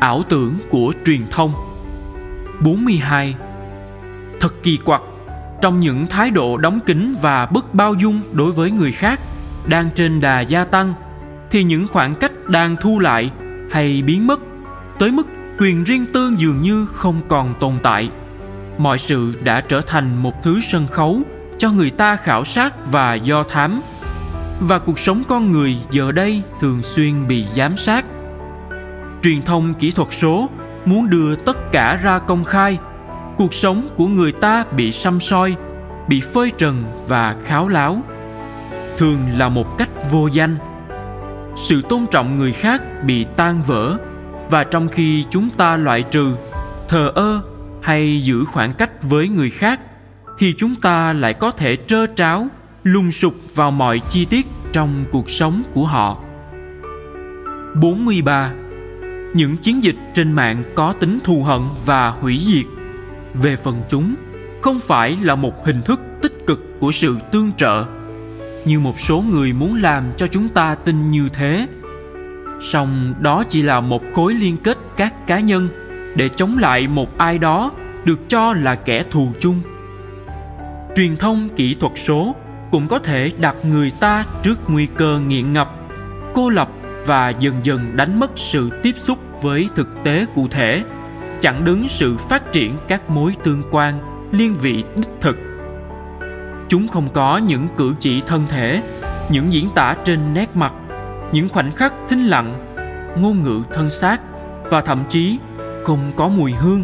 Ảo tưởng của truyền thông. 42. Thật kỳ quặc, trong những thái độ đóng kín và bất bao dung đối với người khác đang trên đà gia tăng, thì những khoảng cách đang thu lại hay biến mất, tới mức quyền riêng tư dường như không còn tồn tại. Mọi sự đã trở thành một thứ sân khấu cho người ta khảo sát và do thám, và cuộc sống con người giờ đây thường xuyên bị giám sát. Truyền thông kỹ thuật số muốn đưa tất cả ra công khai. Cuộc sống của người ta bị săm soi, bị phơi trần và kháo láo, thường là một cách vô danh. Sự tôn trọng người khác bị tan vỡ, và trong khi chúng ta loại trừ, thờ ơ hay giữ khoảng cách với người khác, thì chúng ta lại có thể trơ tráo, lùng sục vào mọi chi tiết trong cuộc sống của họ. 43. Những chiến dịch trên mạng có tính thù hận và hủy diệt. Về phần chúng, không phải là một hình thức tích cực của sự tương trợ, như một số người muốn làm cho chúng ta tin như thế. Song đó chỉ là một khối liên kết các cá nhân để chống lại một ai đó được cho là kẻ thù chung. Truyền thông kỹ thuật số cũng có thể đặt người ta trước nguy cơ nghiện ngập, cô lập và dần dần đánh mất sự tiếp xúc với thực tế cụ thể, chặn đứng sự phát triển các mối tương quan, liên vị đích thực. Chúng không có những cử chỉ thân thể, những diễn tả trên nét mặt, những khoảnh khắc thinh lặng, ngôn ngữ thân xác, và thậm chí không có mùi hương,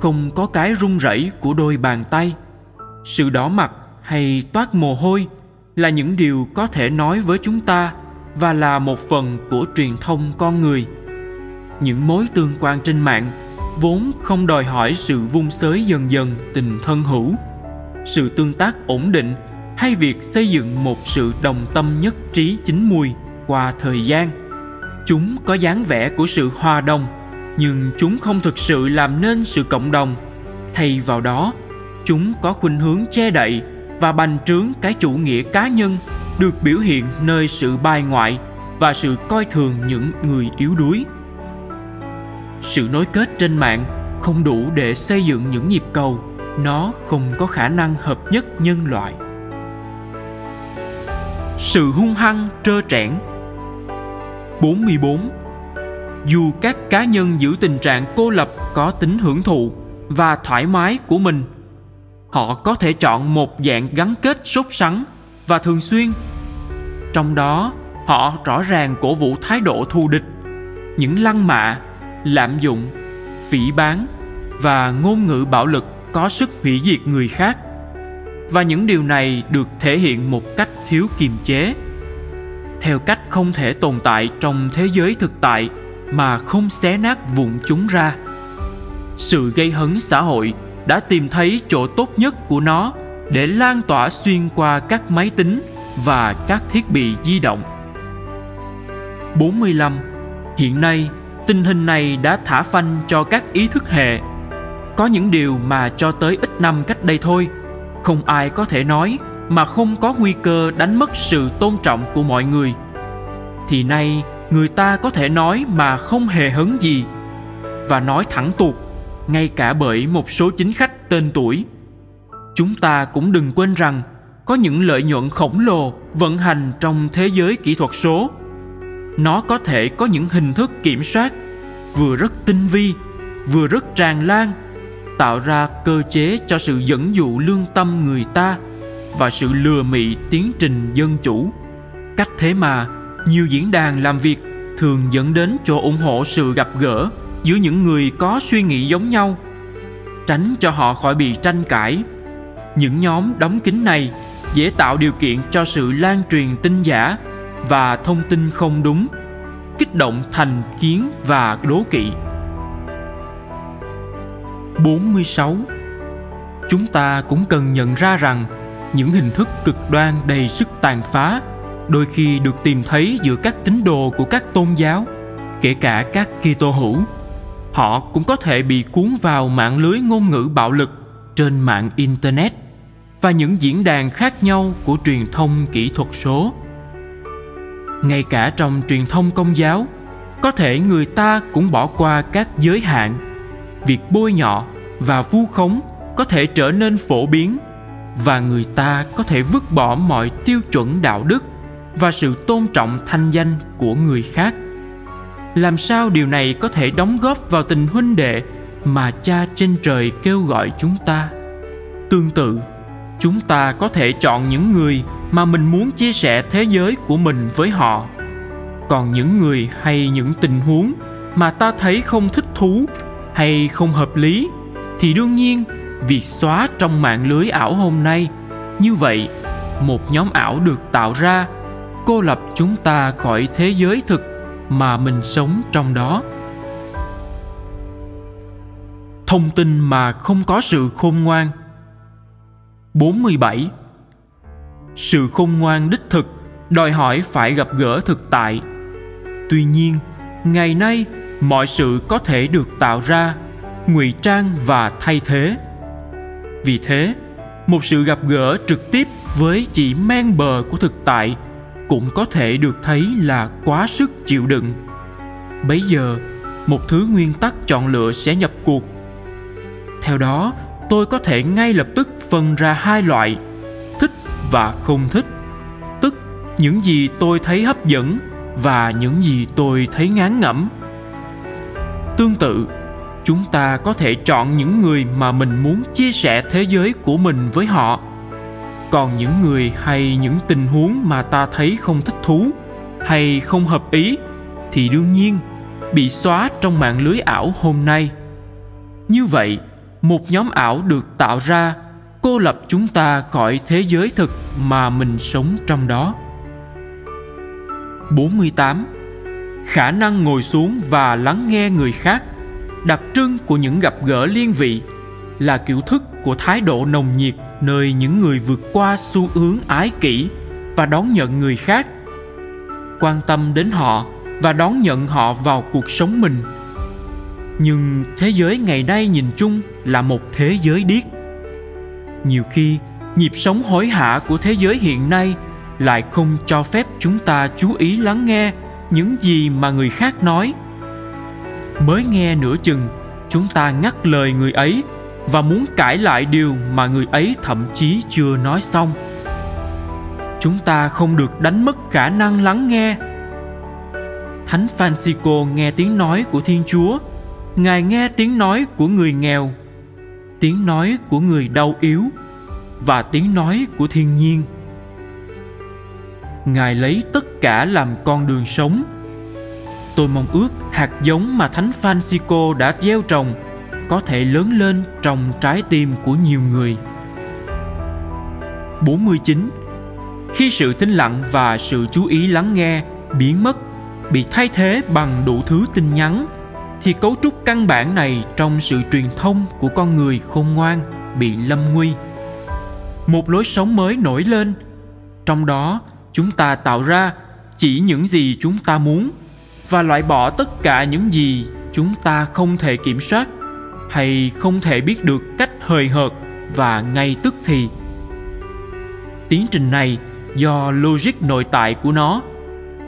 không có cái run rẩy của đôi bàn tay. Sự đỏ mặt hay toát mồ hôi là những điều có thể nói với chúng ta và là một phần của truyền thông con người. Những mối tương quan trên mạng vốn không đòi hỏi sự vun xới dần dần tình thân hữu, sự tương tác ổn định hay việc xây dựng một sự đồng tâm nhất trí chín mùi qua thời gian. Chúng có dáng vẻ của sự hòa đồng, nhưng chúng không thực sự làm nên sự cộng đồng. Thay vào đó, chúng có khuynh hướng che đậy và bành trướng cái chủ nghĩa cá nhân được biểu hiện nơi sự bài ngoại và sự coi thường những người yếu đuối. Sự nối kết trên mạng không đủ để xây dựng những nhịp cầu, nó không có khả năng hợp nhất nhân loại. Sự hung hăng trơ trẽn. 44. Dù các cá nhân giữ tình trạng cô lập có tính hưởng thụ và thoải mái của mình, họ có thể chọn một dạng gắn kết sốt sắng và thường xuyên. Trong đó, họ rõ ràng cổ vũ thái độ thù địch, những lăng mạ, lạm dụng, phỉ báng và ngôn ngữ bạo lực có sức hủy diệt người khác, và những điều này được thể hiện một cách thiếu kiềm chế, theo cách không thể tồn tại trong thế giới thực tại mà không xé nát vụn chúng ra. Sự gây hấn xã hội đã tìm thấy chỗ tốt nhất của nó để lan tỏa xuyên qua các máy tính và các thiết bị di động. 45. Hiện nay, tình hình này đã thả phanh cho các ý thức hệ. Có những điều mà cho tới ít năm cách đây thôi, không ai có thể nói mà không có nguy cơ đánh mất sự tôn trọng của mọi người. Thì nay, người ta có thể nói mà không hề hấn gì, và nói thẳng tuột, ngay cả bởi một số chính khách tên tuổi. Chúng ta cũng đừng quên rằng có những lợi nhuận khổng lồ vận hành trong thế giới kỹ thuật số. Nó có thể có những hình thức kiểm soát vừa rất tinh vi, vừa rất tràn lan, tạo ra cơ chế cho sự dẫn dụ lương tâm người ta và sự lừa mị tiến trình dân chủ. Cách thế mà, nhiều diễn đàn làm việc thường dẫn đến chỗ ủng hộ sự gặp gỡ giữa những người có suy nghĩ giống nhau, tránh cho họ khỏi bị tranh cãi. Những nhóm đóng kín này dễ tạo điều kiện cho sự lan truyền tin giả và thông tin không đúng, kích động thành kiến và đố kỵ. 46. Chúng ta cũng cần nhận ra rằng những hình thức cực đoan đầy sức tàn phá đôi khi được tìm thấy giữa các tín đồ của các tôn giáo, kể cả các Kitô hữu. Họ cũng có thể bị cuốn vào mạng lưới ngôn ngữ bạo lực trên mạng Internet và những diễn đàn khác nhau của truyền thông kỹ thuật số. Ngay cả trong truyền thông công giáo, Có thể người ta cũng bỏ qua các giới hạn. Việc bôi nhọ và vu khống có thể trở nên phổ biến, và người ta có thể vứt bỏ mọi tiêu chuẩn đạo đức và sự tôn trọng thanh danh của người khác. Làm sao điều này có thể đóng góp vào tình huynh đệ mà Cha trên trời kêu gọi chúng ta? Tương tự, chúng ta có thể chọn những người mà mình muốn chia sẻ thế giới của mình với họ. Còn những người hay những tình huống mà ta thấy không thích thú hay không hợp lý thì đương nhiên việc xóa trong mạng lưới ảo hôm nay. Như vậy, một nhóm ảo được tạo ra, cô lập chúng ta khỏi thế giới thực mà mình sống trong đó. Thông tin mà không có sự khôn ngoan. 47. Sự khôn ngoan đích thực đòi hỏi phải gặp gỡ thực tại. Tuy nhiên, ngày nay mọi sự có thể được tạo ra, ngụy trang và thay thế. Vì thế, một sự gặp gỡ trực tiếp với chỉ men bờ của thực tại cũng có thể được thấy là quá sức chịu đựng. Bấy giờ, một thứ nguyên tắc chọn lựa sẽ nhập cuộc. Theo đó, tôi có thể ngay lập tức phân ra hai loại: thích và không thích, tức những gì tôi thấy hấp dẫn và những gì tôi thấy ngán ngẩm. Tương tự, chúng ta có thể chọn những người mà mình muốn chia sẻ thế giới của mình với họ. Còn những người hay những tình huống mà ta thấy không thích thú hay không hợp ý thì đương nhiên bị xóa trong mạng lưới ảo hôm nay. Như vậy, một nhóm ảo được tạo ra, cô lập chúng ta khỏi thế giới thực mà mình sống trong đó. 48. Khả năng ngồi xuống và lắng nghe người khác, đặc trưng của những gặp gỡ liên vị, là kiểu thức của thái độ nồng nhiệt nơi những người vượt qua xu hướng ái kỷ và đón nhận người khác. Quan tâm đến họ và đón nhận họ vào cuộc sống mình. Nhưng thế giới ngày nay nhìn chung là một thế giới điếc. Nhiều khi, nhịp sống hối hả của thế giới hiện nay lại không cho phép chúng ta chú ý lắng nghe những gì mà người khác nói. Mới nghe nửa chừng, chúng ta ngắt lời người ấy và muốn cãi lại điều mà người ấy thậm chí chưa nói xong. Chúng ta không được đánh mất khả năng lắng nghe. Thánh Francisco nghe tiếng nói của Thiên Chúa, Ngài nghe tiếng nói của người nghèo, tiếng nói của người đau yếu và tiếng nói của thiên nhiên. Ngài lấy tất cả làm con đường sống. Tôi mong ước hạt giống mà Thánh Francisco đã gieo trồng có thể lớn lên trong trái tim của nhiều người. 49. Khi sự thinh lặng và sự chú ý lắng nghe biến mất, bị thay thế bằng đủ thứ tin nhắn, thì cấu trúc căn bản này trong sự truyền thông của con người khôn ngoan bị lâm nguy. Một lối sống mới nổi lên, trong đó chúng ta tạo ra chỉ những gì chúng ta muốn và loại bỏ tất cả những gì chúng ta không thể kiểm soát hay không thể biết được cách hời hợt và ngay tức thì. Tiến trình này, do logic nội tại của nó,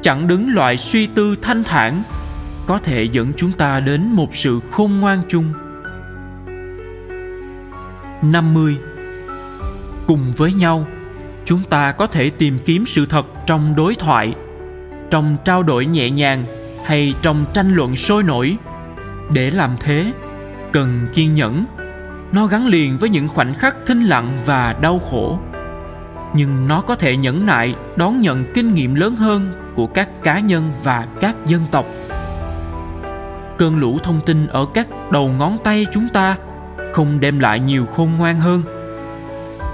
chặn đứng loại suy tư thanh thản, có thể dẫn chúng ta đến một sự khôn ngoan chung. 50. Cùng với nhau, chúng ta có thể tìm kiếm sự thật trong đối thoại, trong trao đổi nhẹ nhàng hay trong tranh luận sôi nổi. Để làm thế, cần kiên nhẫn. Nó gắn liền với những khoảnh khắc thinh lặng và đau khổ. Nhưng nó có thể nhẫn nại đón nhận kinh nghiệm lớn hơn của các cá nhân và các dân tộc. Cơn lũ thông tin ở các đầu ngón tay chúng ta không đem lại nhiều khôn ngoan hơn.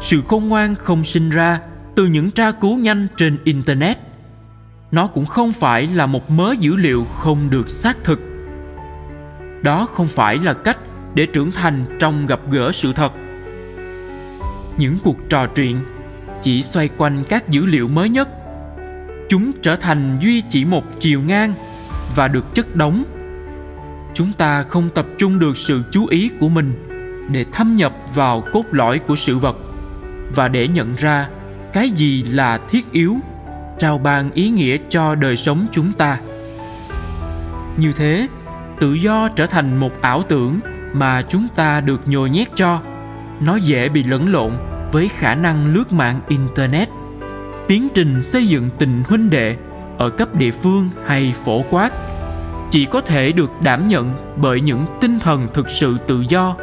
Sự khôn ngoan không sinh ra từ những tra cứu nhanh trên Internet. Nó cũng không phải là một mớ dữ liệu không được xác thực. Đó không phải là cách để trưởng thành trong gặp gỡ sự thật. Những cuộc trò chuyện chỉ xoay quanh các dữ liệu mới nhất. Chúng trở thành duy chỉ một chiều ngang và được chất đống. Chúng ta không tập trung được sự chú ý của mình để thâm nhập vào cốt lõi của sự vật và để nhận ra cái gì là thiết yếu, trao ban ý nghĩa cho đời sống chúng ta. như thế, tự do trở thành một ảo tưởng mà chúng ta được nhồi nhét cho. Nó dễ bị lẫn lộn với khả năng lướt mạng Internet. Tiến trình xây dựng tình huynh đệ ở cấp địa phương hay phổ quát chỉ có thể được đảm nhận bởi những tinh thần thực sự tự do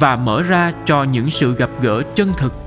và mở ra cho những sự gặp gỡ chân thực.